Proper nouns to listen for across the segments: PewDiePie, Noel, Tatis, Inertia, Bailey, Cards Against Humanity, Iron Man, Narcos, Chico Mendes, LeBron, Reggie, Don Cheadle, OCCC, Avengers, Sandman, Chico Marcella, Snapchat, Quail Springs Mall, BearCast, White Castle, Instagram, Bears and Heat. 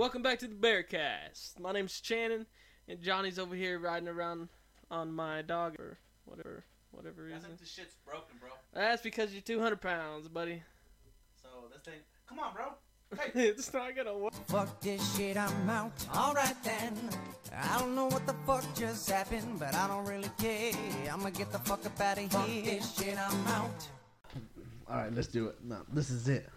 Welcome back to the BearCast. My name's Chan, and Johnny's over here riding around on my dog or whatever reason. I think this shit's broken, bro. That's because you're 200 pounds, buddy. So this thing, come on, bro. Hey, it's not gonna work. Fuck this shit, I'm out. All right then. I don't know what the fuck just happened, but I don't really care. I'm gonna get the fuck up out of here. Fuck this shit, I'm out. All right, let's do it. No, this is it.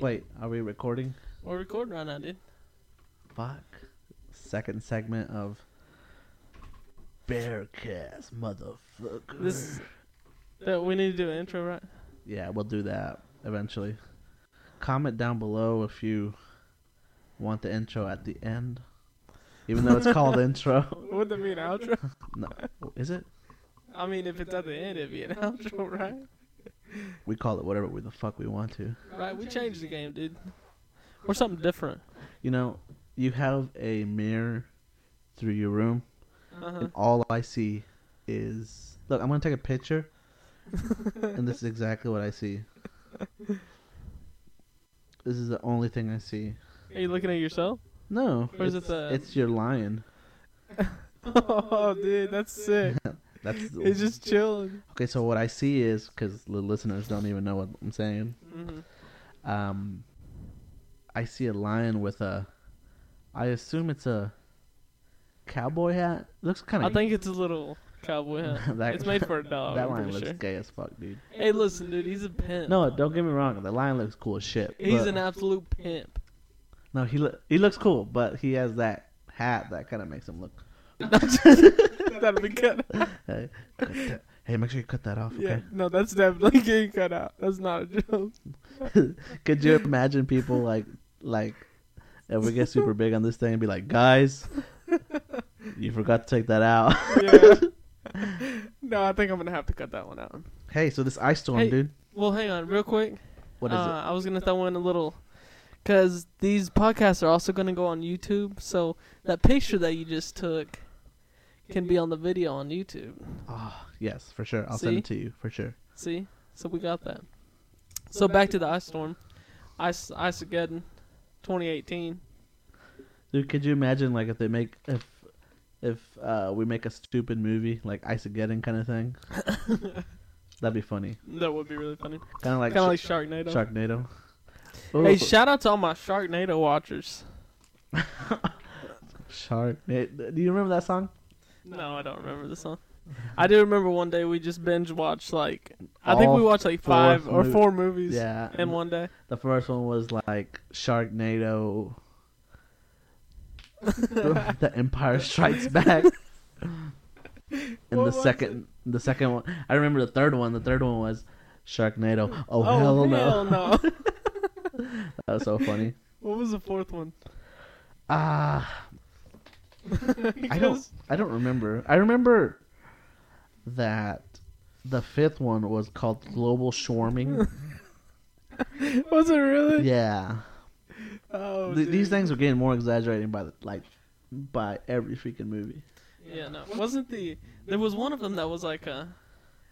Wait, are we recording? We're recording right now, dude. Fuck. Second segment of BearCast, motherfucker. We need to do an intro, right? Yeah, we'll do that eventually. Comment down below if you want the intro at the end, even though it's called intro. Wouldn't it mean outro? No, is it? I mean, if it's at the end, it'd be an outro, right? We call it whatever the fuck we want to. Right, we changed the game, dude. Or something different. You know, you have a mirror through your room, and all I see is... Look, I'm going to take a picture, and this is exactly what I see. This is the only thing I see. Are you looking at yourself? No. Or is it the... It's your lion. Oh, dude, that's sick. It's just chilling. Okay, so what I see is, because the listeners don't even know what I'm saying. Mm-hmm. I see a lion with a, I assume it's a cowboy hat. Looks kind of. I think it's a little cowboy hat. It's made for a dog. That lion looks gay as fuck, dude. Hey, listen, dude, he's a pimp. No, don't get me wrong. The lion looks cool as shit. He's an absolute pimp. No, he looks cool, but he has that hat that kind of makes him look. That'll be cut. Hey, make sure you cut that off, okay? Yeah, no, that's definitely getting cut out. That's not a joke. Could you imagine people like if we get super big on this thing and be like, guys, you forgot to take that out? Yeah. No, I think I'm gonna have to cut that one out. Hey, so this ice storm, dude. Well, hang on, real quick. What is it? I was gonna throw in a little, because these podcasts are also gonna go on YouTube. So that picture that you just took can be on the video on YouTube. Oh, yes, for sure. I'll send it to you, for sure. See? So we got that. So back to the ice storm. Iceageddon 2018. Dude, could you imagine, like, if we make a stupid movie, like Iceageddon kind of thing? That'd be funny. That would be really funny. Kind of like Sharknado. Sharknado. Ooh. Hey, shout out to all my Sharknado watchers. Sharknado. Do you remember that song? No, I don't remember the song. I do remember one day we just binge watched, like, I think we watched like four movies in one day. The first one was like Sharknado, The Empire Strikes Back, and the second one. I remember the third one. The third one was Sharknado. Oh hell no! That was so funny. What was the fourth one? I don't remember. I remember that the fifth one was called Global Swarming. Was it really? Yeah. Oh. These things are getting more exaggerated by every freaking movie. Yeah, no. There was one of them that was like a,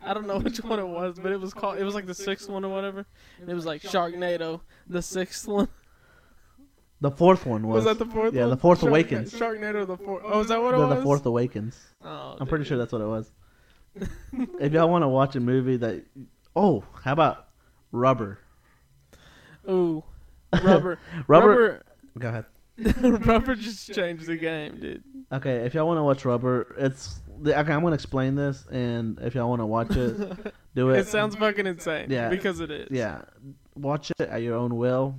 I don't know which one it was, but it was like the sixth one or whatever. And it was like Sharknado, the sixth one. The fourth one was... Was that the fourth one? Yeah, The Fourth Awakens. Sharknado the Fourth... Oh, is that what it was? The Fourth Awakens. Oh, I'm pretty sure that's what it was. If y'all want to watch a movie that... Oh, how about Rubber? Ooh. Rubber... Go ahead. Rubber just changed the game, dude. Okay, if y'all want to watch Rubber, it's... Okay, I'm going to explain this, and if y'all want to watch it, do it. It sounds fucking insane. Yeah. Because it is. Yeah. Watch it at your own will.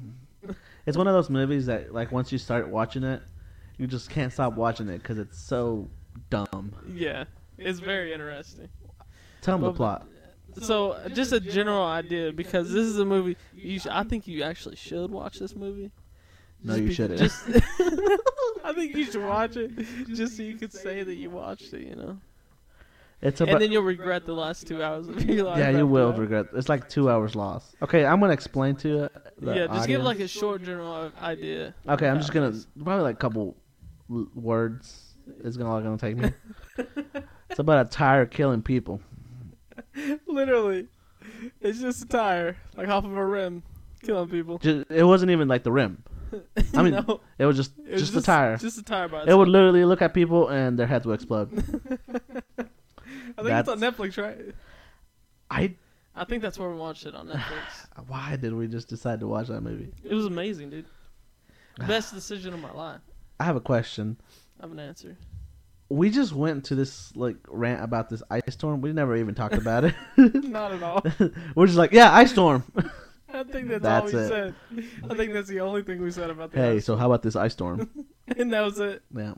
It's one of those movies that, like, once you start watching it, you just can't stop watching it because it's so dumb. Yeah, it's very interesting. Tell them the plot. So, just a general idea, because this is a movie. I think you actually should watch this movie. No, you shouldn't. I think you should watch it just so you could say that you watched it, you know? And then you'll regret the last 2 hours of your life. Yeah, you will regret. It's like 2 hours lost. Okay, I'm going to explain to you. Just give like a short general idea. Okay, I'm just going to, probably like a couple words is going to take me. It's about a tire killing people. Literally. It's just a tire, like off of a rim, killing people. It wasn't even like the rim. I mean, no. It was just a tire. Just a tire by itself. It would literally look at people and their heads would explode. I think that's on Netflix, right? I think that's where we watched it, on Netflix. Why did we just decide to watch that movie? It was amazing, dude. Best decision of my life. I have a question. I have an answer. We just went to this like rant about this ice storm. We never even talked about it. Not at all. We're just like, yeah, ice storm. I think that's all we said. I think that's the only thing we said about the ice storm. Hey, so how about this ice storm? And that was it. Yeah.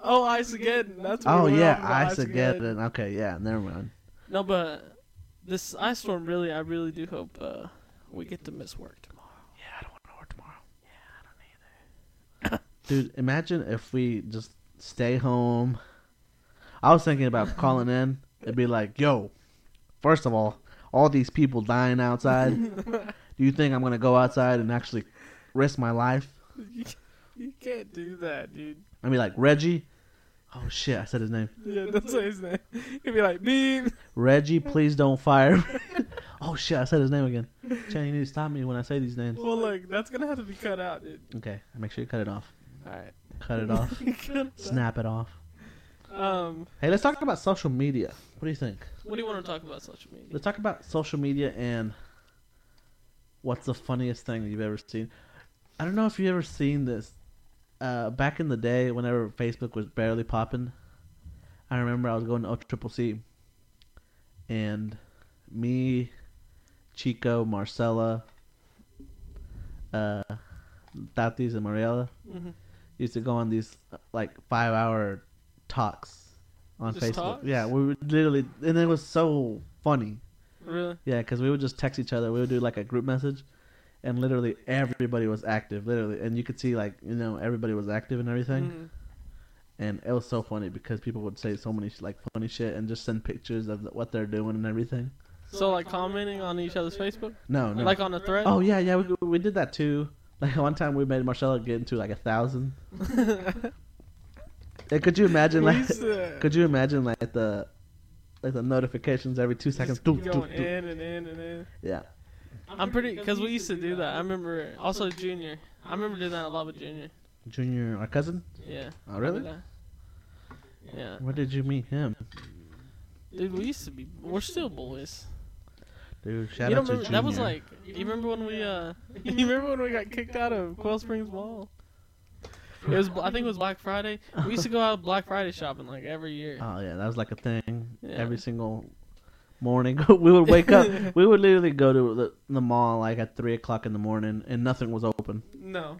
Oh, Iceageddon. That's what we were talking about. Oh, yeah, Iceageddon. Okay, yeah, never mind. No, but this ice storm, really, I really do hope we get to miss work tomorrow. Yeah, I don't want to work tomorrow. Yeah, I don't either. Dude, imagine if we just stay home. I was thinking about calling in. It'd be like, yo, first of all these people dying outside. Do you think I'm going to go outside and actually risk my life? You can't do that, dude. I mean, like, Reggie. Oh, shit, I said his name. Yeah, don't say his name. He'd be like, beep. Reggie, please don't fire me. Oh, shit, I said his name again. Chan, you need to stop me when I say these names. Well, look, that's going to have to be cut out, dude. Okay, make sure you cut it off. All right. Cut it off. Snap it off. Hey, let's talk about social media. What do you think? What do you want to talk about social media? Let's talk about social media and what's the funniest thing you've ever seen. I don't know if you've ever seen this. Back in the day, whenever Facebook was barely popping, I remember I was going to OCCC, and me, Chico, Marcella, Tatis, and Mariela used to go on these like 5-hour talks on just Facebook. Talks? Yeah, we would literally, and it was so funny. Really? Yeah, because we would just text each other. We would do like a group message. And literally everybody was active, literally. And you could see, like, you know, everybody was active and everything. Mm-hmm. And it was so funny because people would say so many, like, funny shit and just send pictures of what they're doing and everything. So, like, commenting on each other's Facebook? No. Like, on a thread? Oh, yeah, yeah. We did that, too. Like, one time we made Marcella get into, like, 1,000. And could you imagine, like, the notifications every 2 seconds? Going in and in. Yeah. I'm pretty, because we used to do that. I remember, also Junior. I remember doing that a lot with Junior. Junior, our cousin? Yeah. Oh, really? Yeah. Where did you meet him? Dude, we used to be, we're still boys. Dude, shout out to Junior. That was like, you remember when we got kicked out of Quail Springs Mall? I think it was Black Friday. We used to go out Black Friday shopping like every year. Oh, yeah, that was like a thing. Yeah. Every single morning we would wake up. We would literally go to the mall like at 3 o'clock in the morning, and nothing was open. No,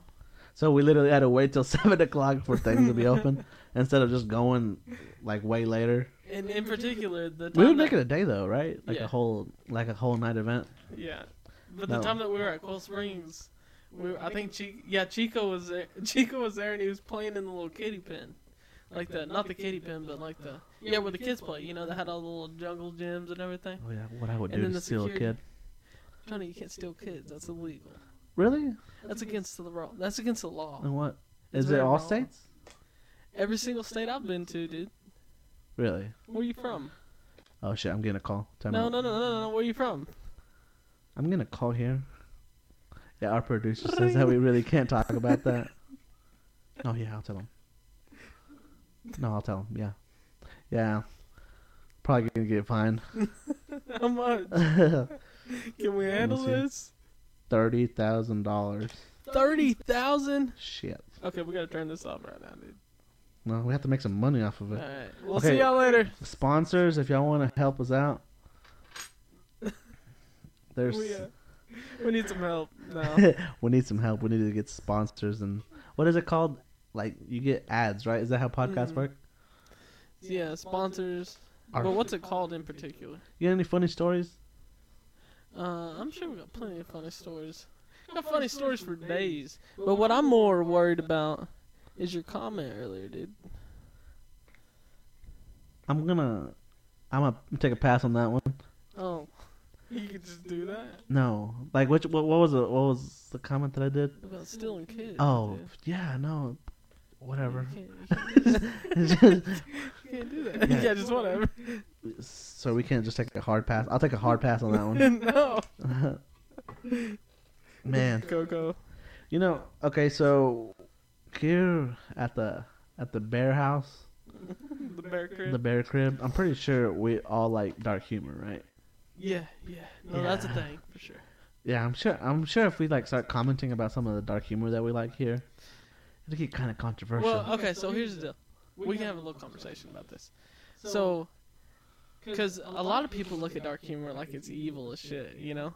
so we literally had to wait till 7 o'clock for things to be open, instead of just going like way later. And in particular, we would make it a day though, right? Like a whole night event. Yeah, but the time that we were at Cold Springs, Chico was there, and he was playing in the little kiddie pen. Like the, not the kiddie pen, but like the, yeah, where the kids play, you know, they had all the little jungle gyms and everything. Oh, yeah, what I would do to steal a kid. Johnny, you can't steal kids. That's illegal. Really? That's against the law. That's against the law. And what? Is it all states? Every single state I've been to, dude. Really? Where are you from? Oh, shit, I'm getting a call. No, where are you from? I'm going to call here. Yeah, our producer says that we really can't talk about that. Oh, yeah, I'll tell him. No, I'll tell him. Yeah. Probably gonna get fined. How much? Can we handle this? $30,000. $30,000? Shit. Okay, we gotta turn this off right now, dude. No, we have to make some money off of it. All right. We'll see y'all later. Sponsors, if y'all want to help us out, there's. We need some help now. We need some help. We need to get sponsors and what is it called? Like, you get ads, right? Is that how podcasts work? Yeah, sponsors. But what's it called in particular? You got any funny stories? I'm sure we got plenty of funny stories. We got funny stories for days. But what I'm more worried about is your comment earlier, dude. I'm gonna take a pass on that one. Oh. You could just do that? No. Like, what was the comment that I did? About stealing kids. Oh, dude. Yeah, no. Whatever. You can't do that. Yeah, just whatever. So we can't just take a hard pass. I'll take a hard pass on that one. No. Man. Coco. You know, okay, so here at the bear house, the bear crib. I'm pretty sure we all like dark humor, right? Yeah. No, that's a thing for sure. Yeah, I'm sure if we like start commenting about some of the dark humor that we like here, it'll get kind of controversial. Well, okay, so here's the deal. We can have a little conversation about this. So, because a lot of people look at dark humor like it's evil as shit, you know?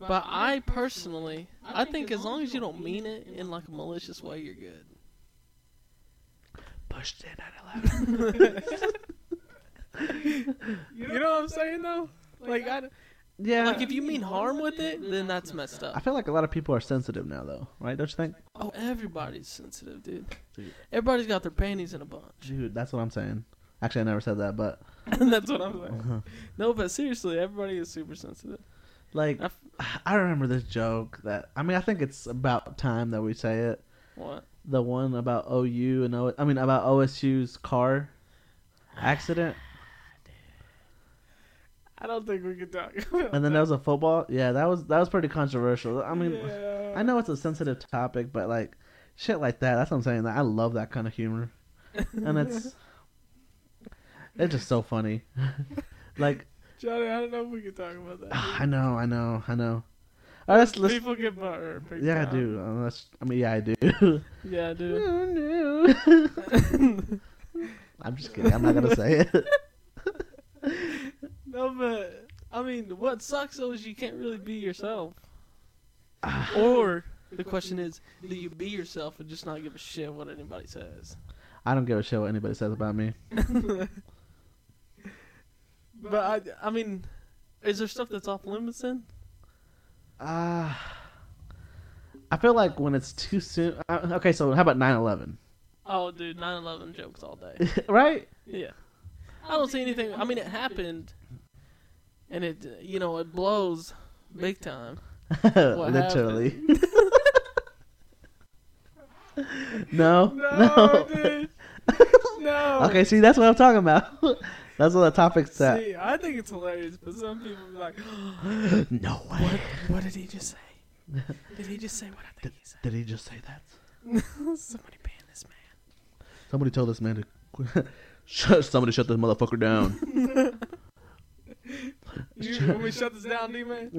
But I personally, I think as long as you don't mean it in like a malicious way, you're good. Push 10 out of 11. You know what I'm saying though? Like, yeah. Like if you mean harm with it, then that's messed up. I feel like a lot of people are sensitive now though, right? Don't you think? Oh, everybody's sensitive, dude. Everybody's got their panties in a bunch. Dude, that's what I'm saying. Actually, I never said that, but... That's what I'm saying. Uh-huh. No, but seriously, everybody is super sensitive. Like, I remember this joke that... I mean, I think it's about time that we say it. What? The one about OU and... about OSU's car accident. I don't think we could talk about that. And then there was a football. Yeah, that was pretty controversial. I mean, yeah. I know it's a sensitive topic, but, like, shit like that. That's what I'm saying. Like, I love that kind of humor. And it's... It's just so funny. Like, Johnny, I don't know if we can talk about that. I know. Let's people get butter. Yeah, I do. Yeah, I do. I'm just kidding. I'm not going to say it. No, but, I mean, what sucks, though, is you can't really be yourself. Or, the question is, do you be yourself and just not give a shit what anybody says? I don't give a shit what anybody says about me. But I mean, is there stuff that's off limits then? I feel like when it's too soon. Okay, so how about 9/11? Oh, dude, 9/11 jokes all day. Right? Yeah. I don't see anything. I mean, it happened, and it it blows big time. Literally. No, dude. No. Okay, see, that's what I'm talking about. That's what the topic's at. See, I think it's hilarious, but some people are like, oh, no way. What did he just say? Did he just say what I think he said? Did he just say that? Somebody banned this man. Somebody told this man to quit. Somebody shut this motherfucker down. When we shut this down, D-Man?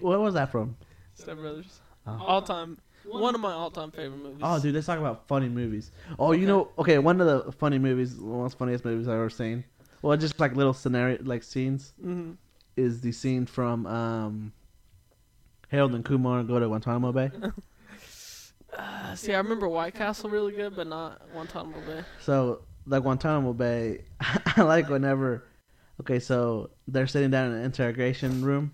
What was that from? Step Brothers. All time. One of my all-time favorite movies. Oh, dude, let's talk about funny movies. Oh, okay. One of the funny movies, one of the most funniest movies I've ever seen. Well, just like little scenario, like scenes, is the scene from Harold and Kumar Go to Guantanamo Bay. See, I remember White Castle really good, but not Guantanamo Bay. So, like Guantanamo Bay, I like whenever... Okay, so they're sitting down in an interrogation room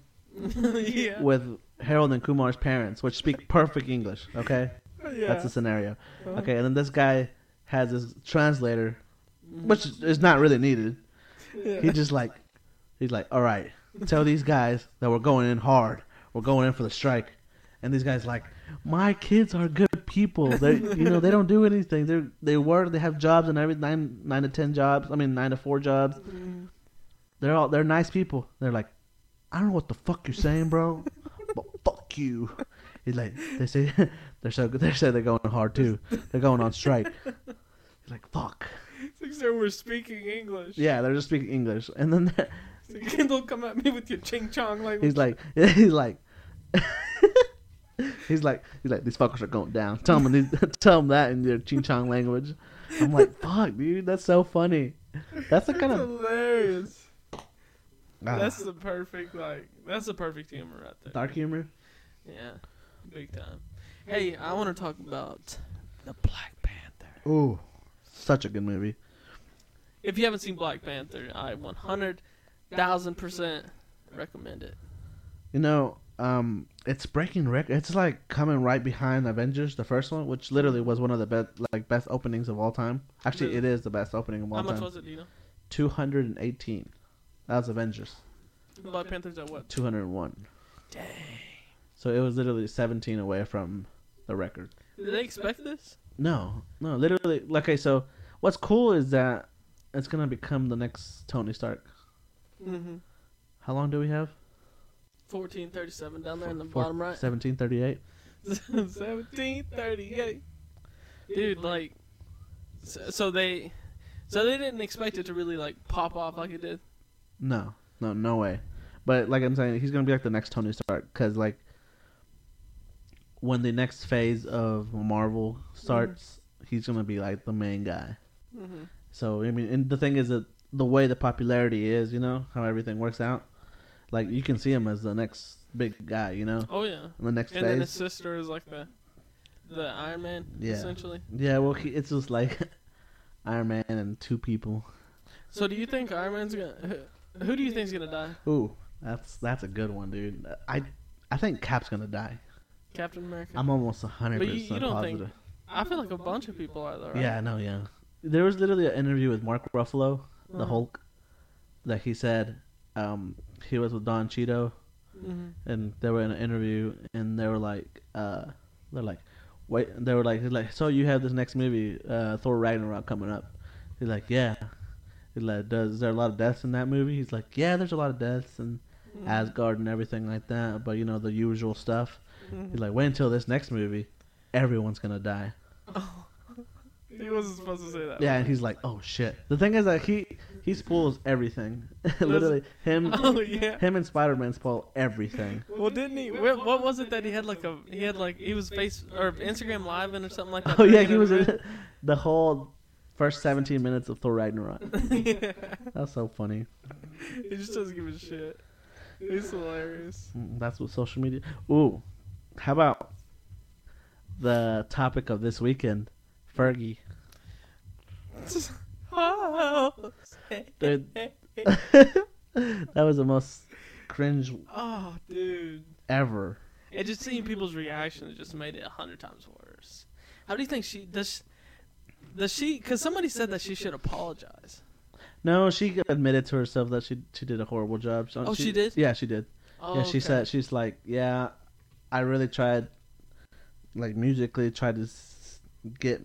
with... Harold and Kumar's parents, which speak perfect English, okay? Yeah. That's the scenario. Okay, and then this guy has his translator, which is not really needed. Yeah. He's like, all right, tell these guys that we're going in hard. We're going in for the strike. And these guys like, my kids are good people. They, they don't do anything. They work. They have jobs and every 9 to 10 jobs. I mean, 9 to 4 jobs. Mm-hmm. They're nice people. They're like, I don't know what the fuck you're saying, bro. But fuck you. He's like, they say they're so good. They say they're going hard too. They're going on strike. He's like, fuck. It's like, sir, we're speaking English. Yeah, they're just speaking English. And then like, Kendall, come at me with your ching chong language. He's like, these fuckers are going down. Tell them that in your ching chong language. I'm like, fuck, dude, that's so funny. That's hilarious. That's the perfect humor right there. Dark humor? Yeah. Big time. Hey, I want to talk about the Black Panther. Ooh. Such a good movie. If you haven't seen Black Panther, I 100,000% recommend it. It's breaking record. It's like coming right behind Avengers, the first one, which literally was one of the best openings of all time. Actually, it is the best opening of all time. How much was it, do you know? 218. That was Avengers. Black Panther's at what? 201. Dang. So it was literally 17 away from the record. Did they expect this? No, literally. Okay, so what's cool is that it's going to become the next Tony Stark. Mm-hmm. How long do we have? 1437 down there in the bottom right. 1738. 1738. Dude, like, so they didn't expect it to really, like, pop off like it did? No way. But, like I'm saying, he's going to be, like, the next Tony Stark, because, like, when the next phase of Marvel starts, he's going to be, like, the main guy. Mm-hmm. So, I mean, and the thing is that the way the popularity is, you know, how everything works out, like, you can see him as the next big guy, you know? Oh, yeah. In the next phase. And then his sister is, like, the Iron Man, essentially. Yeah, well, it's just, like, Iron Man and two people. So, do you think Iron Man's going to... Who do you think's going to die? Ooh, that's a good one, dude. I think Cap's going to die. Captain America? I'm almost 100% but you don't positive. Think, I feel like a bunch of people are, though, right? Yeah, I know, yeah. There was literally an interview with Mark Ruffalo, the Hulk, that he said he was with Don Cheadle, and they were in an interview, and they were like, so you have this next movie, Thor Ragnarok, coming up. He's like, yeah. He's like, is there a lot of deaths in that movie? He's like, yeah, there's a lot of deaths and Asgard and everything like that, but, you know, the usual stuff. He's like, wait until this next movie. Everyone's going to die. Oh. He wasn't supposed to say that. Yeah, and he's like, oh, shit. The thing is that he spoils everything. Literally, him and Spider-Man spoil everything. Well, didn't he? What was it that he had, like, he was face or Instagram Live and or something like that? Oh, yeah, he was in the whole... First 17 minutes of Thor Ragnarok. Yeah. That's so funny. He just doesn't give a shit. He's hilarious. That's what social media... Ooh, how about the topic of this weekend? Fergie. Dude, that was the most cringe ever. And just seeing people's reactions just made it 100 times worse. How do you think she... Because somebody said that she should apologize. No, she admitted to herself that she did a horrible job. So she did? Yeah, she did. Oh, yeah, she said, she's like, yeah, I really tried, like, musically, tried to get,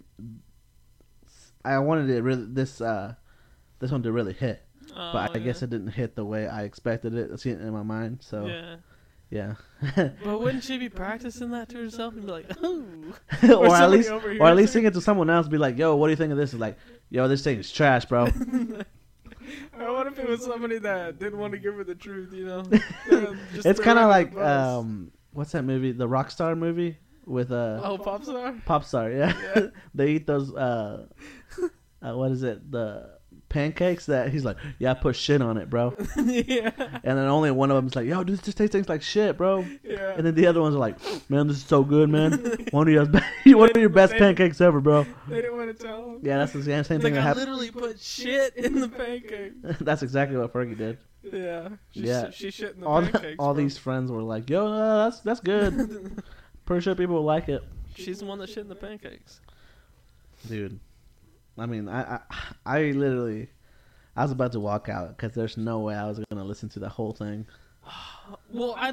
I wanted it really, this one to really hit. But I guess it didn't hit the way I expected it. I see it in my mind, so. Yeah. But wouldn't she be practicing that to herself and be like, oh. or at least sing it to someone else and be like, yo, what do you think of this? It's like, yo, this thing is trash, bro. I wonder if it was somebody that didn't want to give her the truth, you know? It's kind of like, what's that movie? The Rockstar movie with a... Oh, Popstar? Popstar, yeah. They eat those, what is it? The... pancakes that he's like, yeah, I put shit on it, bro. Yeah. And then only one of them's like, yo, this just tastes like shit, bro. Yeah. And then the other ones are like, man, this is so good, man. One of your best pancakes ever, bro. They didn't want to tell him. Yeah, that's the same thing that happened. I literally put shit in the pancake. That's exactly what Fergie did. Yeah. She shit in the pancakes. All these friends were like, yo, that's good. Pretty sure people will like it. She's the one that shit in the pancakes. Dude. I mean, I literally, I was about to walk out because there's no way I was going to listen to the whole thing. Well, I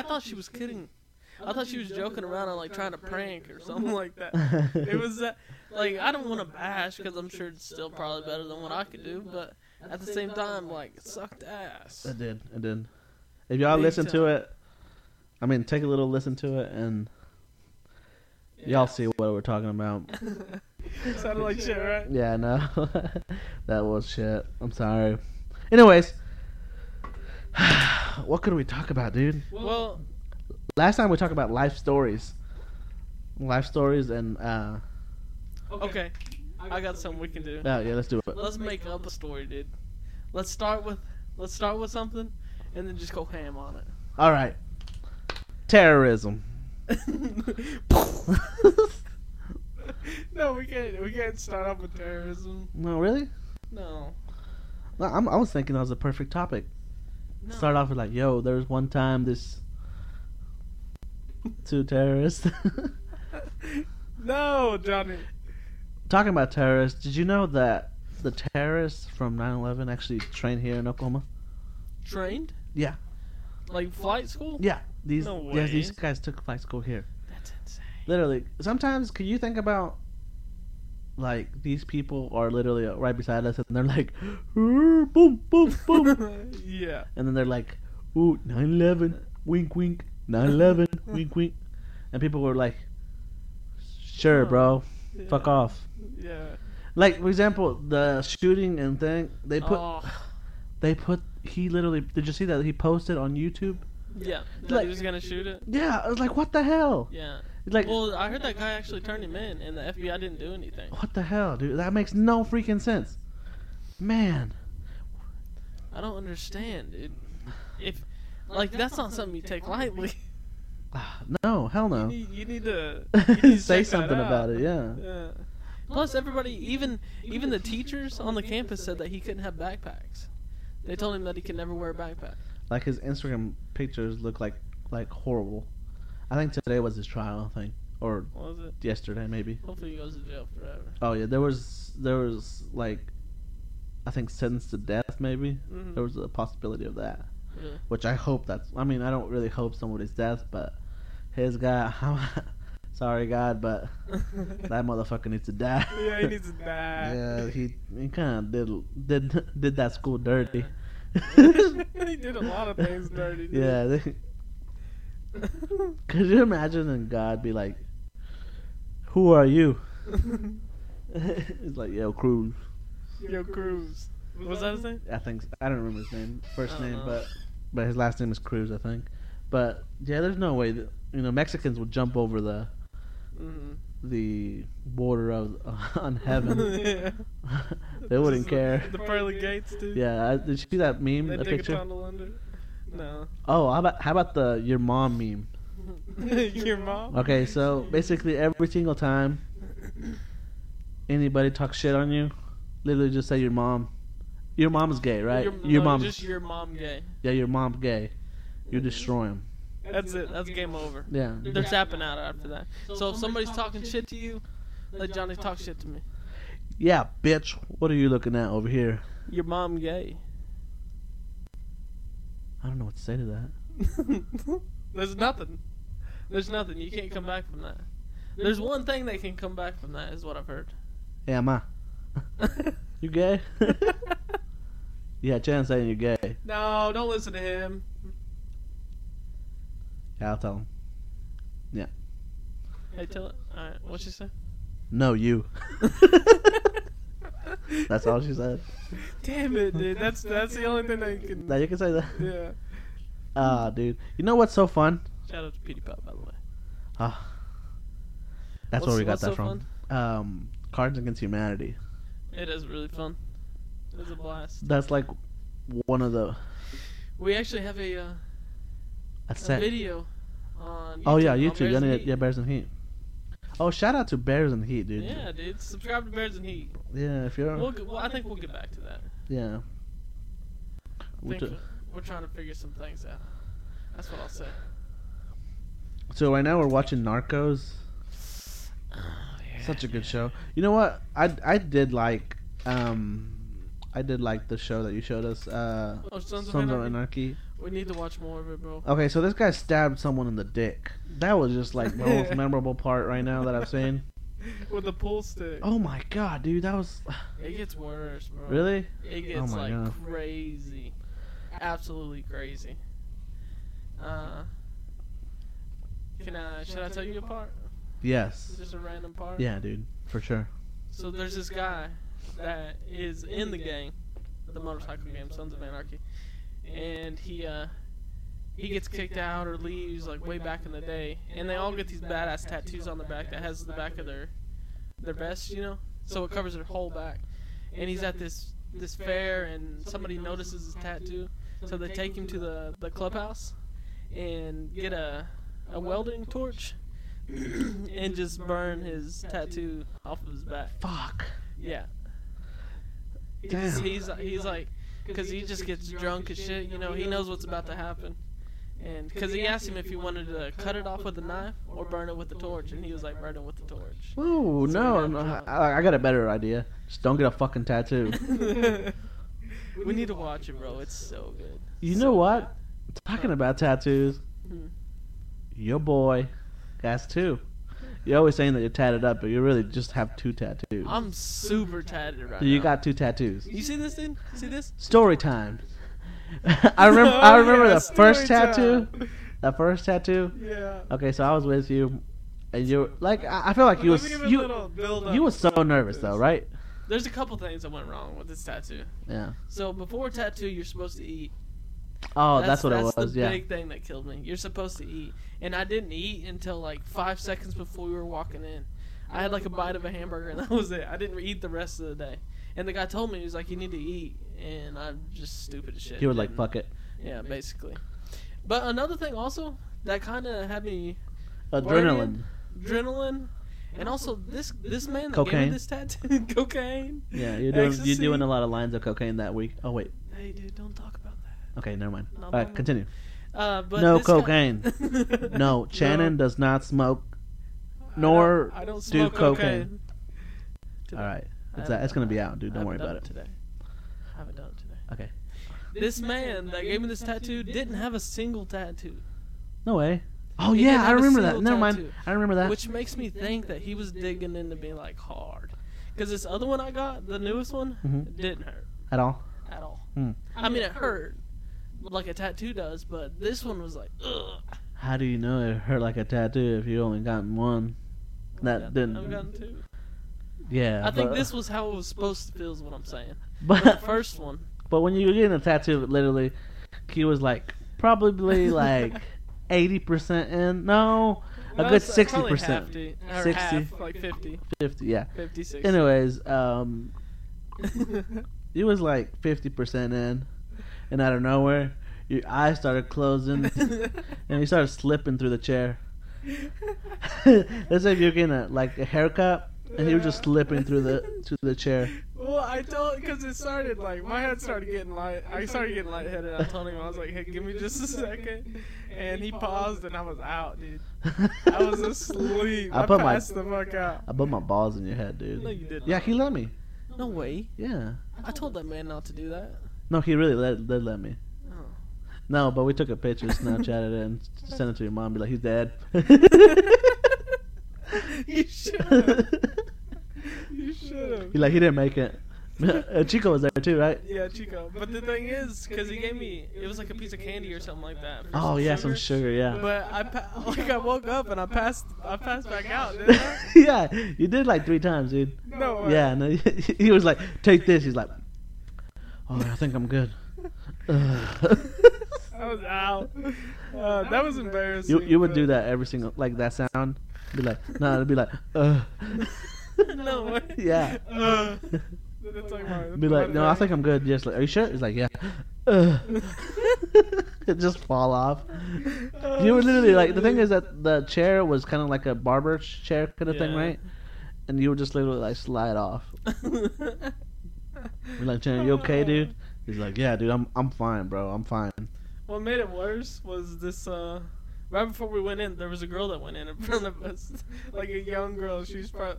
thought she was kidding. I thought she was joking around and, like, trying to prank or something like that. It was that, like, I don't want to bash because I'm sure it's still probably better than what I could do, but at the same time, like, it sucked ass. It did. If y'all listen to it, I mean, take a little listen to it and y'all see what we're talking about. Sounded like shit, right? Yeah, no. That was shit. I'm sorry. Anyways, what could we talk about, dude? Well, last time we talked about life stories. Life stories and, Okay. I got something we can do. Oh, yeah, let's do it. Let's make up a story, dude. Let's start with something and then just go ham on it. All right. Terrorism. No, we can't start off with terrorism. No, really? No. Well, I was thinking that was a perfect topic. No. Start off with like, yo, there was one time this two terrorists. No, Johnny. Talking about terrorists, did you know that the terrorists from 9/11 actually trained here in Oklahoma? Trained? Yeah. Like flight school? Yeah. These guys took flight school here. That's insane. Literally, sometimes, can you think about, like, these people are literally right beside us, and they're like, boom, boom, boom. Yeah. And then they're like, ooh, 9/11, wink, wink, 9/11, wink, wink. and people were like, sure, bro, fuck off. Yeah. Like, for example, the shooting and thing, they put, he literally, did you see that he posted on YouTube? Yeah. Like, he was going to shoot it? Yeah. I was like, what the hell? Yeah. Like, well, I heard that guy actually turned him in, and the FBI didn't do anything. What the hell, dude? That makes no freaking sense. Man. I don't understand, dude. If, like, that's not something you take lightly. No, hell no. You need to say something about it, yeah. Yeah. Plus, everybody, even the teachers on the campus said that he couldn't have backpacks. They told him that he could never wear a backpack. Like, his Instagram pictures look like horrible. I think today was his trial, I think, or was it? Yesterday maybe. Hopefully he goes to jail forever. Oh yeah, there was like, I think sentenced to death maybe. Mm-hmm. There was a possibility of that, yeah. Which I hope that's. I mean, I don't really hope somebody's death, but his guy. Sorry God, but that motherfucker needs to die. Yeah, he needs to die. Yeah, he kind of did that school dirty. Yeah. He did a lot of things dirty. Yeah. Could you imagine and God be like, who are you? He's like, yo, Cruz. Yo, Cruz. Was that his name? I think so. I don't remember his name, name, but his last name is Cruz, I think. But yeah, there's no way that, you know, Mexicans will jump over the the border of on heaven. Yeah. They wouldn't care. The pearly gates, dude. Yeah, did you see that meme? They dig a tunnel under. No. Oh, how about the your mom meme? Your mom? Okay, so basically every single time anybody talks shit on you, literally just say your mom. Your mom's gay, right? Your mom. Just your mom gay. Yeah, your mom's gay. You destroy him. That's it. That's game over. Yeah. They're tapping out after that. So if somebody's talking shit to you, let Johnny talk shit to me. Yeah, bitch. What are you looking at over here? Your mom gay. I don't know what to say to that. There's nothing. You can't come back from that. There's one thing that can come back from that, is what I've heard. Yeah, ma. You gay? Yeah, Chan's saying you're gay. No, don't listen to him. Yeah, I'll tell him. Yeah. Hey, tell it. Alright, what'd she say? No, you. That's all she said. Damn it, dude. That's the only thing that you can... That you can say that? Yeah. Dude. You know what's so fun? Shout out to PewDiePie, by the way. That's where we got that so from. Fun? Cards Against Humanity. It is really fun. It was a blast. That's like one of the... We actually have a video on YouTube. Oh, yeah, YouTube. Yeah, Bears and Heat. Oh, shout out to Bears and Heat, dude. Yeah, dude. Subscribe to Bears and Heat. Yeah, if you're... I think we'll get back to that. Yeah. We're trying to figure some things out. That's what I'll say. So right now we're watching Narcos. Oh, yeah, such a good show. You know what? I did like the show that you showed us. Sons of Anarchy. We need to watch more of it, bro. Okay, so this guy stabbed someone in the dick. That was just like the most memorable part right now that I've seen. With a pool stick. Oh my god, dude, that was... It gets worse, bro. Really? It gets crazy. Absolutely crazy. Should I tell you a part? Yes. Just a random part? Yeah, dude, for sure. So there's this guy that is in the gang, the motorcycle game, Sons of Anarchy. And he gets kicked out or leaves like way back in the day, and they all get these badass tattoos on their back that has the back of their vest, you know, so it covers their whole back. And he's at this fair, and somebody notices his tattoo, so they take him to the clubhouse and get a welding torch and just burn his tattoo off of his back. Fuck. Yeah. Damn. He's like. Because he just gets drunk as shit, you know, he knows what's about to happen. And because he asked him if he wanted to cut it off with a knife or burn it with the torch, and he was like, burn it with the torch. Ooh, no, I got a better idea. Just don't get a fucking tattoo. We need to watch it, bro. It's so good. You know what? Talking about tattoos, your boy has two. You're always saying that you're tatted up, but you really just have two tattoos. I'm super tatted right now. You got two tattoos. You see this, dude? See this? Story time. I remember the first tattoo. That first tattoo? Yeah. Okay, so I was with you, and you like I feel like you was so nervous though, right? There's a couple things that went wrong with this tattoo. Yeah. So before tattoo, you're supposed to eat. Oh, that's what it was. Yeah. That's the big thing that killed me. You're supposed to eat, and I didn't eat until like 5 seconds before we were walking in. I had like a bite of a hamburger, and that was it. I didn't eat the rest of the day. And the guy told me, he was like, "You need to eat," and I'm just stupid as shit. You were like, "Fuck it." Yeah, basically. But another thing also that kind of had me adrenaline, and also this man that cocaine. Gave me this tattoo, cocaine. Yeah, you're doing a lot of lines of cocaine that week. Oh wait. Hey, dude, don't talk about that. Okay, never mind. All right, continue. But no cocaine. No, Shannon does not smoke, nor I don't smoke cocaine. All right, it's gonna be out, dude. Don't worry about it. Today. I haven't done it today. Okay. This man that gave me this tattoo didn't have a single tattoo. No way. Oh, yeah, I remember that. Never mind. I remember that. Which makes me think that he was digging into me, like, hard. Because this other one I got, the newest one, it didn't hurt. At all? At all. Hmm. I mean, it hurt like a tattoo does, but this one was like, ugh. How do you know it hurt like a tattoo if you only gotten one? I've gotten two. Yeah. I think this was how it was supposed to feel is what I'm saying. But the first one. But when you were getting a tattoo, literally, he was like, probably like 80% in. No, a good 60%. 60. Half, like 50. 50, yeah. 50, 60. Anyways, it was like 50% in. And out of nowhere, your eyes started closing. And you started slipping through the chair. It's like you're getting a haircut. And he was just slipping through the chair. Well, I told because it started like my head started getting light. I started getting lightheaded. I told him I was like, "Hey, give me just a second." And he paused, and I was out, dude. I was asleep. I passed the fuck out. I put my balls in your head, dude. No, you didn't. Yeah, he let me. No way. Yeah. I told that man not to do that. No, he really let me. Oh. No, but we took a picture, Snapchatted it, and sent it to your mom. Be like, "He's dead." You should. You should have. He didn't make it. Chico was there too, right? Yeah, Chico. But the thing is, because he gave me, it was like a piece of candy or something like that. Oh yeah, some sugar, yeah. But I woke up and I passed back out, didn't I? Yeah, you did like 3 times, dude. No way. Yeah, no. He was like, "Take this." He's like, "Oh, I think I'm good." I was out. That was embarrassing. You would do that every single that sound. Be like, no, it'd be like, No way. Yeah. Be like, no, I think I'm good. Just like, are you sure? He's like, yeah. It just fall off. You were literally like, the thing is that the chair was kind of like a barber chair kind of thing, right? And you would just literally like slide off. We're like, Chan, you okay, dude? He's like, yeah, dude, I'm fine, bro. I'm fine. What made it worse was this, right before we went in, there was a girl that went in front of us, like a young girl. She was probably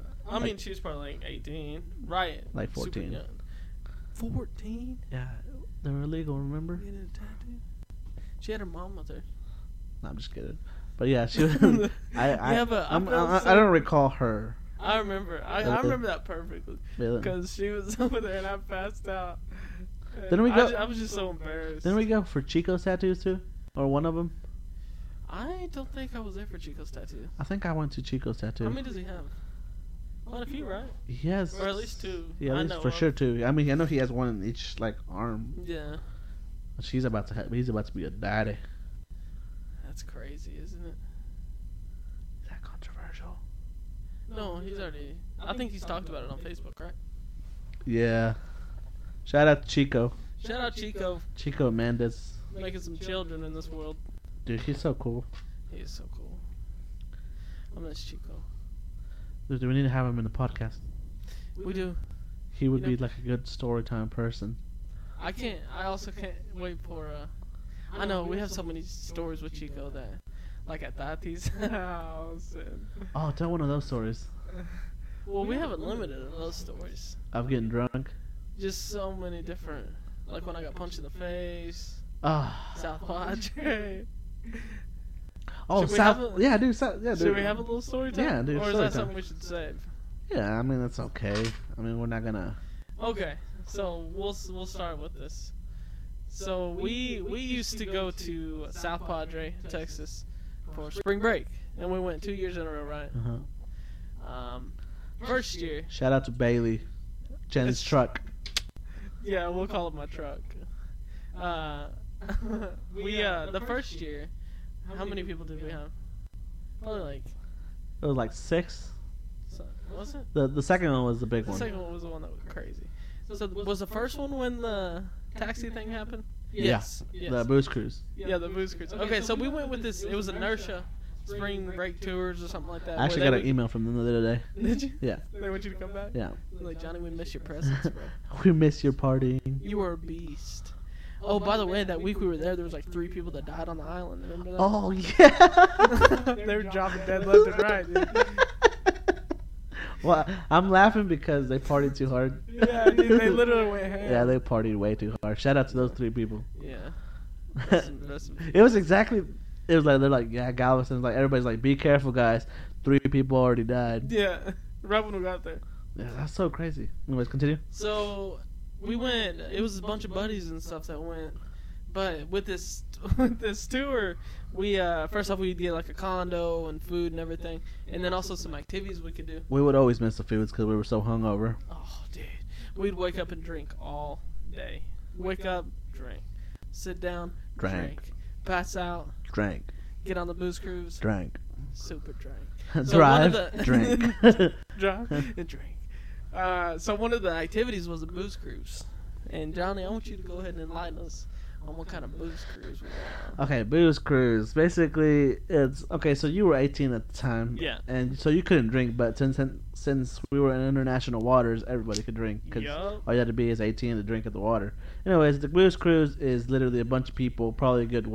like 18, right? Like 14. 14? Yeah, they were illegal. Remember? She had her mom with her. No, I'm just kidding. But yeah, she. I don't recall her. I remember. I remember that perfectly because she was over there and I passed out. Didn't we go? I was just so embarrassed. Didn't we go for Chico's tattoos too, or one of them? I don't think I was there for Chico's tattoo. I think I went to Chico's tattoo. How many does he have? Quite a few, right? Yes. Or at least 2. Yeah, sure 2. I mean, I know he has one in each arm. Yeah. He's about to be a daddy. That's crazy, isn't it? Is that controversial? No, he's already. I think he's talked about it on Facebook, right? Yeah. Shout out to Chico. Shout out Chico. Chico Mendes. Making some children in this world. Dude, he's so cool. He is so cool. I miss Chico. Dude, we need to have him in the podcast. We do. He would be like a good story time person. I also can't wait for I know we have so many stories with Chico that like at Tatis' house. Oh, tell one of those stories. Well, we haven't limited those stories. I'm getting drunk. Just so many different. Like when I got punched in the face. South Padre. Oh, yeah, dude. Should we have a little story time? Yeah, dude. Or is that something we should save? Yeah, I mean that's okay. I mean we're not gonna. Okay, so we'll start with this. So we used to go to South Padre, Texas, for spring break, and we went 2 years in a row, right? Uh-huh. First year. Shout out to Bailey, Jen's truck. Yeah, we'll call it my truck. The first year, how many people did we have? Probably like. It was like six. So, was it? The second one was the big one. The second one was the one that was crazy. So was the first one when the taxi thing happened? Yes. The booze cruise. Yeah, the booze cruise. Okay, so we went with this. It was Inertia spring break tours or something like that. I actually got an email from them the other day. Did you? Yeah. They want you to come back? Yeah. Like, Johnny, we miss your presence, bro. We miss your partying. You were a beast. Oh, by the way, that week we were there was like 3 people that died on the island. Remember that? Oh, yeah. They were dropping dead left and right, dude. Well, I'm laughing because they partied too hard. Yeah, I mean, they literally went ham. Yeah, they partied way too hard. Shout out to those 3 people. Yeah. That's it was exactly. It was like they're like, yeah, Galveston's like everybody's like, be careful, guys. 3 people already died. Yeah, right when we got there. Yeah, that's so crazy. Anyways, continue. So we went. It was a bunch of buddies and stuff that went, but with this tour. We first off, we'd get like a condo and food and everything, and then also some activities we could do. We would always miss the foods because we were so hungover. Oh, dude, we'd wake up and drink all day. Wake up, drink. Sit down, drink. Pass out, drink. Get on the booze cruise, drink. Super drink. Drive, drink. Drive and drink. So one of the activities was a booze cruise, and Johnny, I want you to go ahead and enlighten us. What kind of booze cruise was that? Okay, booze cruise. Basically, it's... Okay, so you were 18 at the time. Yeah. And so you couldn't drink, but since we were in international waters, everybody could drink. Because all you had to be is 18 to drink at the water. Anyways, the booze cruise is literally a bunch of people, probably a good,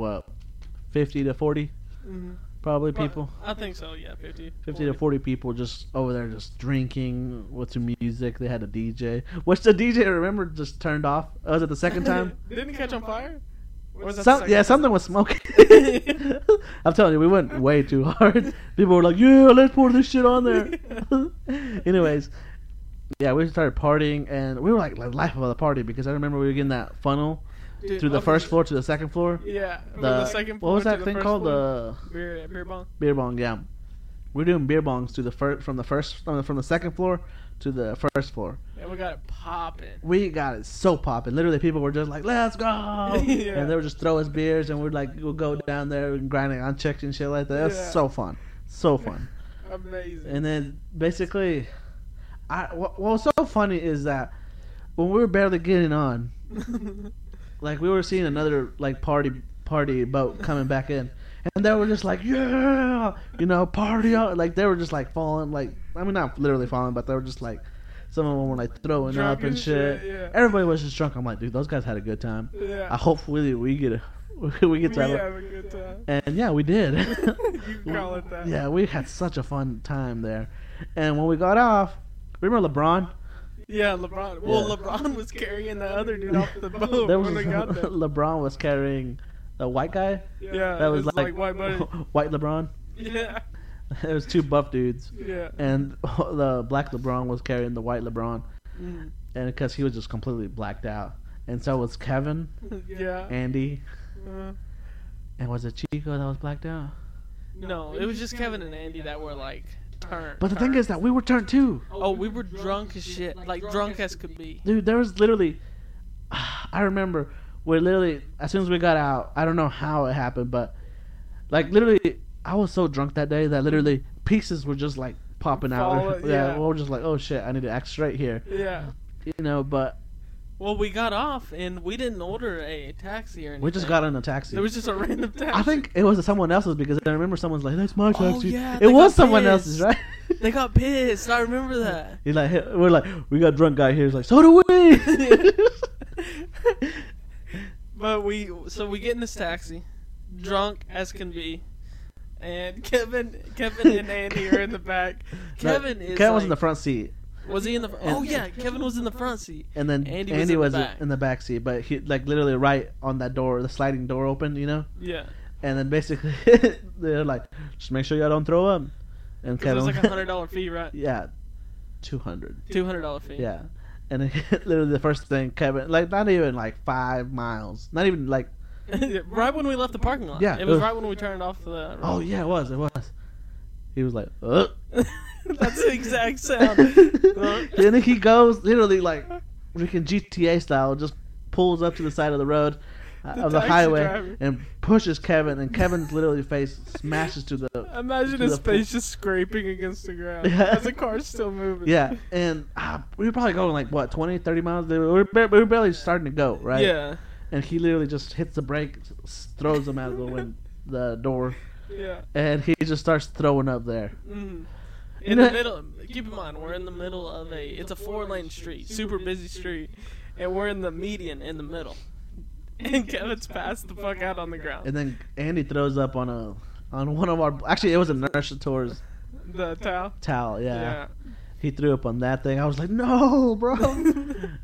50 to 40? Mm-hmm. Probably people. I think so, yeah, 50 to 40 people just over there just drinking with some music. They had a DJ, which the DJ, I remember, just turned off. Was it the second time? Didn't it catch on fire? Or was that something was smoking. I'm telling you, we went way too hard. People were like, yeah, let's pour this shit on there. Anyways, yeah, we started partying, and we were like the life of the party because I remember we were getting that funnel. Dude, through the first floor to the second floor? Yeah. The second floor. What was that thing called? The beer bong. Beer bong, yeah. We're doing beer bongs to the from the second floor to the first floor. And we got it popping. We got it so popping. Literally, people were just like, "Let's go!" Yeah. And they would just throw us beers, and we'll go down there and grinding on chicks and shit like that. It was so fun. Amazing. And then basically, what was so funny is that when we were barely getting on. Like, we were seeing another, like, party boat coming back in. And they were just like, yeah, party on. Like, they were just, like, falling. Like, I mean, not literally falling, but they were just, like, some of them were, like, throwing up and shit. Yeah. Everybody was just drunk. I'm like, dude, those guys had a good time. Yeah. Hopefully we get to have a good time. And, yeah, we did. You can call it that. Yeah, we had such a fun time there. And when we got off, remember LeBron? Yeah, LeBron. Well, yeah. LeBron was carrying the other dude off the boat when they got there. LeBron was carrying the white guy. Yeah, that was like white buddy. White LeBron. Yeah, it was 2 buff dudes. Yeah, and the black LeBron was carrying the white LeBron, and because he was just completely blacked out, and so was Kevin. Yeah, Andy, and was it Chico that was blacked out? No, it was just Kevin and Andy that were like. But the thing is that we were turned too. Oh, we were drunk as shit. Like drunk as could be. Dude, there was literally... I remember we literally... As soon as we got out, I don't know how it happened, but... Like literally, I was so drunk that day that literally pieces were just like popping out. Yeah, we were just like, oh shit, I need to act straight here. Yeah. But... Well, we got off, and we didn't order a taxi or anything. We just got in a taxi. There was just a random taxi. I think it was someone else's, because I remember someone's like, that's my taxi. Yeah, it was someone else's, right? They got pissed. I remember that. He's like, we're like, we got a drunk guy here. He's like, so do we. But we get in this taxi, drunk as can be. And Kevin and Andy are in the back. Kevin was in the front seat. Was he in the? Oh yeah, Kevin was in the front seat. And then Andy was in the back seat, but he like literally right on that door, the sliding door open, Yeah. And then basically they're like, just make sure y'all don't throw up. And Kevin, it was like $100 fee, right? Yeah, $200 fee. Yeah, And it, literally the first thing Kevin, like not even like 5 miles, not even like right when we left the parking lot. Yeah, it was right when we turned off the road. Oh yeah, it was. He was like, ugh. That's the exact sound. Then he goes literally like freaking GTA style, just pulls up to the side of the road, of the highway, driver, and pushes Kevin, and Kevin's literally face smashes to the. Imagine his face just scraping against the ground as the car's still moving. Yeah, and we were probably going like what 20, 30 miles. We were barely starting to go, right? Yeah. And he literally just hits the brake, throws him out of the door. Yeah. And he just starts throwing up there. Mm. In the middle. Keep in mind, we're in the middle of a. It's a four-lane street, super busy street, and we're in the median in the middle. And Kevin's passed the fuck out on the ground. And then Andy throws up on one of our. Actually, it was a nurse tours. The towel. Towel, yeah. He threw up on that thing. I was like, no, bro.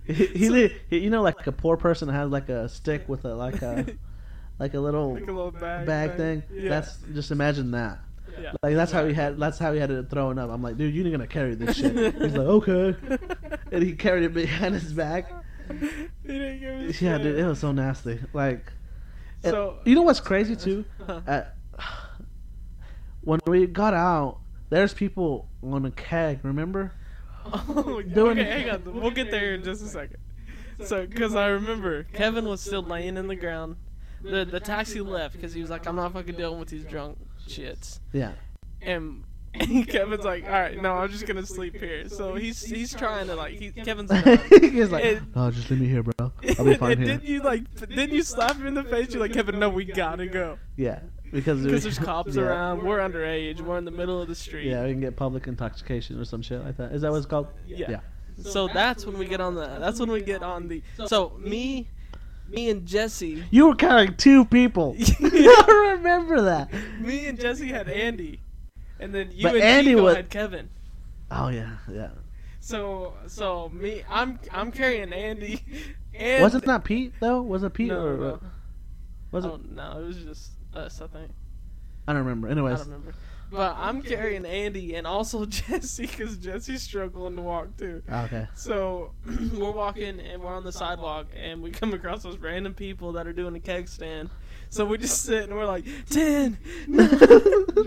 he you know, like a poor person has like a stick with a little bag thing. Yeah. That's just imagine that. Yeah. Like that's how he had it thrown up. I'm like, dude, you're not gonna carry this shit. He's like, okay, and he carried it behind his back. He didn't give a shit. Dude, it was so nasty. Like, so you know what's crazy too? When we got out, there's people on a keg. Remember? Oh, okay, hang on. We'll get there in just a second. So, because I remember Kevin was still laying in the ground. The taxi left because he was like, I'm not fucking dealing with these drunk shits. Yeah. And Kevin's like, all right, no, I'm just gonna sleep here. So he's trying to like, Kevin's he's like, no, just leave me here, bro. I'll be fine here. Didn't you slap him in the face? You're like, Kevin, no, we gotta go. Yeah, because there's cops around. We're underage. We're in the middle of the street. Yeah, we can get public intoxication or some shit like that. Is that what it's called? Yeah. So that's when we get on the. So me and Jesse. You were carrying two people. I remember that. Me and Jesse had Andy. And then Andy had Kevin. Oh yeah. So me, I'm carrying Andy. And was it not Pete though? Was it Pete or? No. Was it? Oh, no, it was just us. I think. I don't remember. Anyways. But I'm carrying Andy and also Jesse because Jesse's struggling to walk too. Okay. So we're walking and we're on the sidewalk and we come across those random people that are doing a keg stand. So we just sit and we're like, 10, 9,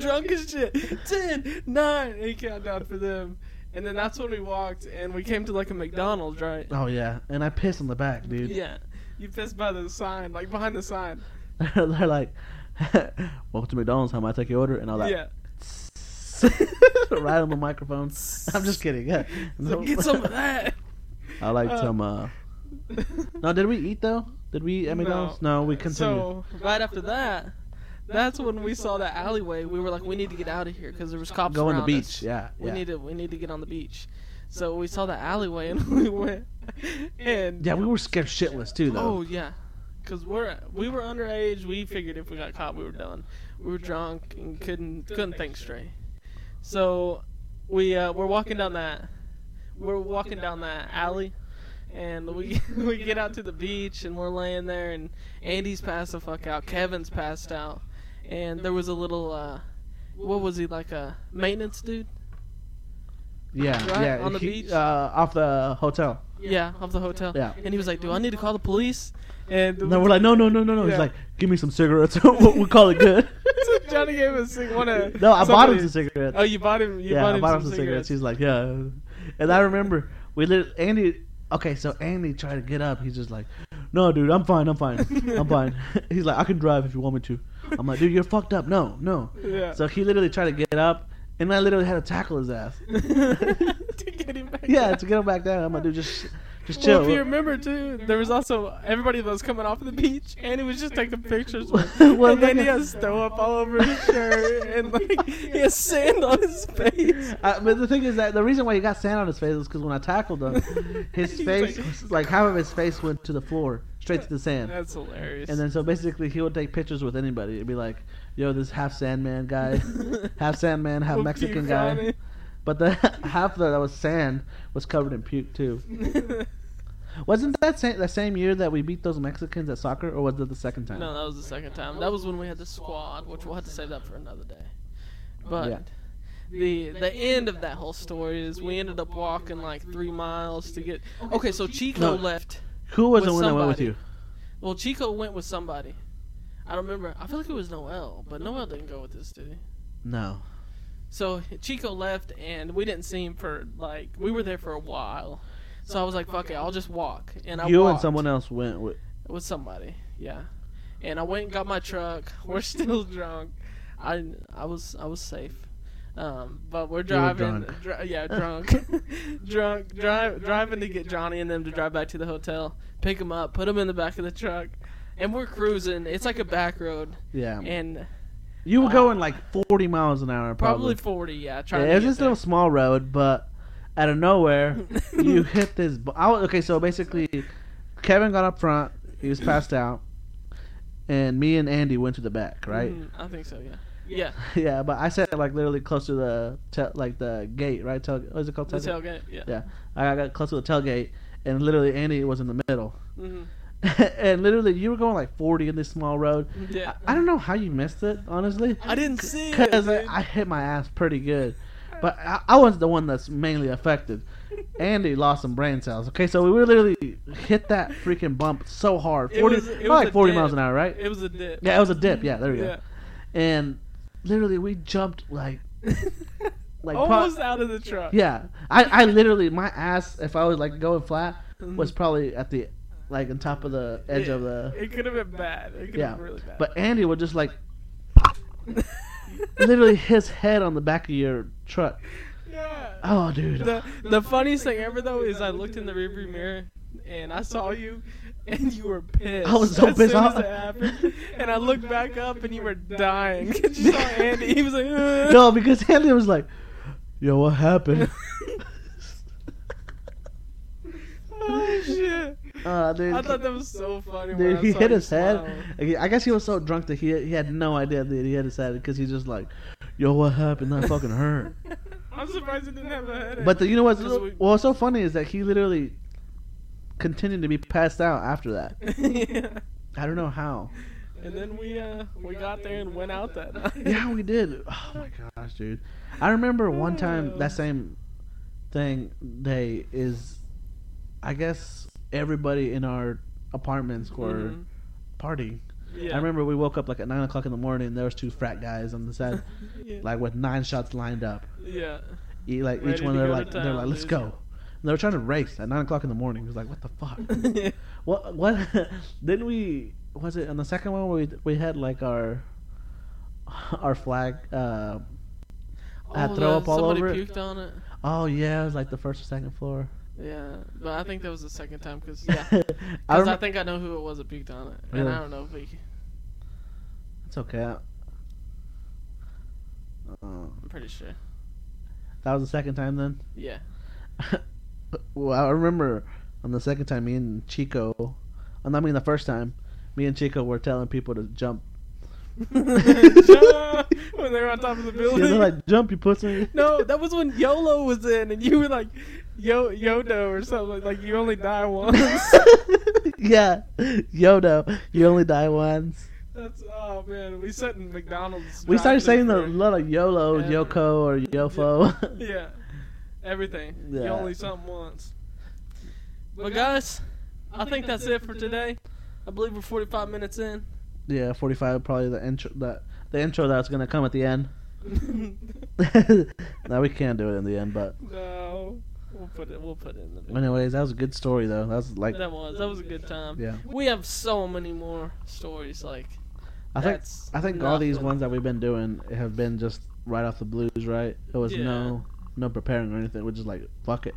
drunk as shit, 10, 9, and he counted down for them. And then that's when we walked and we came to like a McDonald's, right? Oh, yeah. And I pissed in the back, dude. Yeah. You pissed by the sign, like behind the sign. They're like, welcome to McDonald's, how may I take your order? And all that. Yeah. Right on the microphone. I'm just kidding. Yeah. So get some of that. I like some. No, did we eat though? Did we eat at McDonald's? No, we continued. So right after that, that's when we saw that alleyway. We were like, we need to get out of here because there was cops around us. Go on the beach. Yeah. We need to get on the beach. So we saw the alleyway and we went. And yeah, we were scared shitless too though. Oh yeah, because we were underage. We figured if we got caught, we were done. We were drunk and couldn't think straight. So we're walking down that alley, and we get out to the beach and we're laying there and Andy's passed the fuck out, Kevin's passed out, and there was a little what was he, like a maintenance dude? Yeah, right? Yeah. On the beach, off the hotel. Yeah, off the hotel. Yeah. And he was like, "Do I need to call the police?" And we're like, "No." Yeah. He's like, "Give me some cigarettes. We'll call it good." So Johnny gave us one of. No, I bought him some cigarettes. Oh, you bought him? I bought him some cigarettes. He's like, "Yeah." And I remember we lit Andy. Okay, so Andy tried to get up. He's just like, "No, dude, I'm fine." He's like, "I can drive if you want me to." I'm like, "Dude, you're fucked up. No." Yeah. So he literally tried to get up. And I literally had to tackle his ass. To get him back down. I'm like, dude, just chill. Well, if you remember, too, there was also everybody that was coming off of the beach, and he was just taking pictures. And then he has throw up all over his shirt, and like he has sand on his face. But the thing is that the reason why he got sand on his face was because when I tackled him, his face, like half of his face went to the floor, straight to the sand. That's hilarious. And then so basically he would take pictures with anybody. It'd be like, yo, this half Sandman guy, half Mexican guy. But the half that was sand was covered in puke too. Wasn't that the same year that we beat those Mexicans at soccer, or was it the second time? No, that was the second time. That was when we had the squad, which we'll have to save that for another day. But the end of that whole story is we ended up walking like 3 miles to get. Okay, so Chico left. Who was the one that went with you? Well, Chico went with somebody. I don't remember. I feel like it was Noel, but Noel didn't go with this, did he? No. So Chico left, and we didn't see him for like we were there for a while. So I was like, "Fuck it, I'll just walk." And I walked. And someone else went with somebody, yeah. And I went and got my truck. We're still drunk. I was safe, but we're driving. Driving to get Johnny and them to drive back to the hotel, pick them up, put them in the back of the truck, and we're cruising. It's like a back road. Yeah. And you were going like 40 miles an hour. Probably 40. Yeah. It was just a little small road, but out of nowhere, you hit this. Okay, so basically, Kevin got up front. He was passed out. And me and Andy went to the back, right? I think so, yeah. Yeah. Yeah, but I sat like literally close to the the gate, right? What is it called? The tailgate. Yeah. I got close to the tailgate, and literally Andy was in the middle. Mm-hmm. And literally, you were going like 40 in this small road. Yeah. I don't know how you missed it, honestly. I didn't see it. Because I hit my ass pretty good, but I was the one that's mainly affected. Andy lost some brain cells. Okay, so we literally hit that freaking bump so hard. It was like 40 miles an hour, right? It was a dip. Yeah, it was a dip. Yeah, there we go. And literally, we jumped like almost out of the truck. Yeah, I literally my ass, if I was like going flat, was probably at the like on top of the edge of the. It could have been bad. It could have been really bad. But Andy would just like, literally his head on the back of your truck. Yeah. Oh, dude. The funniest thing ever, though, is I looked in the rearview mirror, and I saw you, and you were pissed. I was so pissed off. And I looked back up, and you were dying. Because you saw Andy. He was like, ugh. No, because Andy was like, yo, what happened? Oh, shit. Dude, I thought that was so funny. Dude, he hit his head. I guess he was so drunk that he had no idea that he hit his head, because he's just like, yo, what happened? That fucking hurt. I'm surprised he didn't have a headache. But you know what's so funny is that he literally continued to be passed out after that. Yeah. I don't know how. And then we got there and went out that night. Yeah, we did. Oh my gosh, dude. I remember one time that same thing day is, I guess everybody in our apartments were partying. Yeah. I remember we woke up like at 9 o'clock in the morning, and there was two frat guys on the side, like with 9 shots lined up. Yeah. Each one, they're like, let's go. And they were trying to race at 9 o'clock in the morning. He was like, what the fuck? Yeah. What? Didn't we, was it on the second one where we had like our flag throw up all over it? Somebody puked on it. Oh, yeah. It was like the first or second floor. Yeah, but I think that was the second time I think I know who it was that puked on it, and I don't know if he. It's okay. I'm pretty sure. That was the second time then. Yeah. Well, I remember on the second time, the first time, me and Chico were telling people to jump. When they were on top of the building, they're like, "Jump, you pussy!" No, that was when YOLO was in, and you were like, "Yo, Yodo," or something like you only die once. Yeah, Yodo, you only die once. That's oh man, we sat in McDonald's. We started saying a lot of YOLO, Yoko, or Yofo. Yeah, everything. Yeah. You only something once. But guys, I think that's it for today. I believe we're 45 minutes in. Yeah, 45 probably the intro that's gonna come at the end. No, we can't do it in the end, but no, we'll put it in the video. Anyways, that was a good story though. That was a good time. Yeah, we have so many more stories. Like, I think all these ones that we've been doing have been just right off the blues, right? It was no preparing or anything. We're just like, fuck it.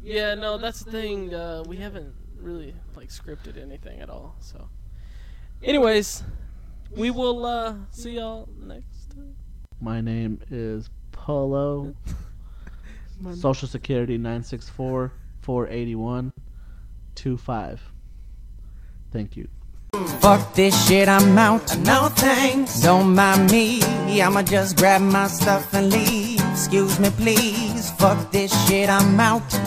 Yeah, no, that's the thing. We haven't really like scripted anything at all, so. Anyways, we will see y'all next time. My name is Polo. Social Security 964-481-25. Thank you. Fuck this shit, I'm out. No thanks. Don't mind me. I'ma just grab my stuff and leave. Excuse me, please. Fuck this shit, I'm out.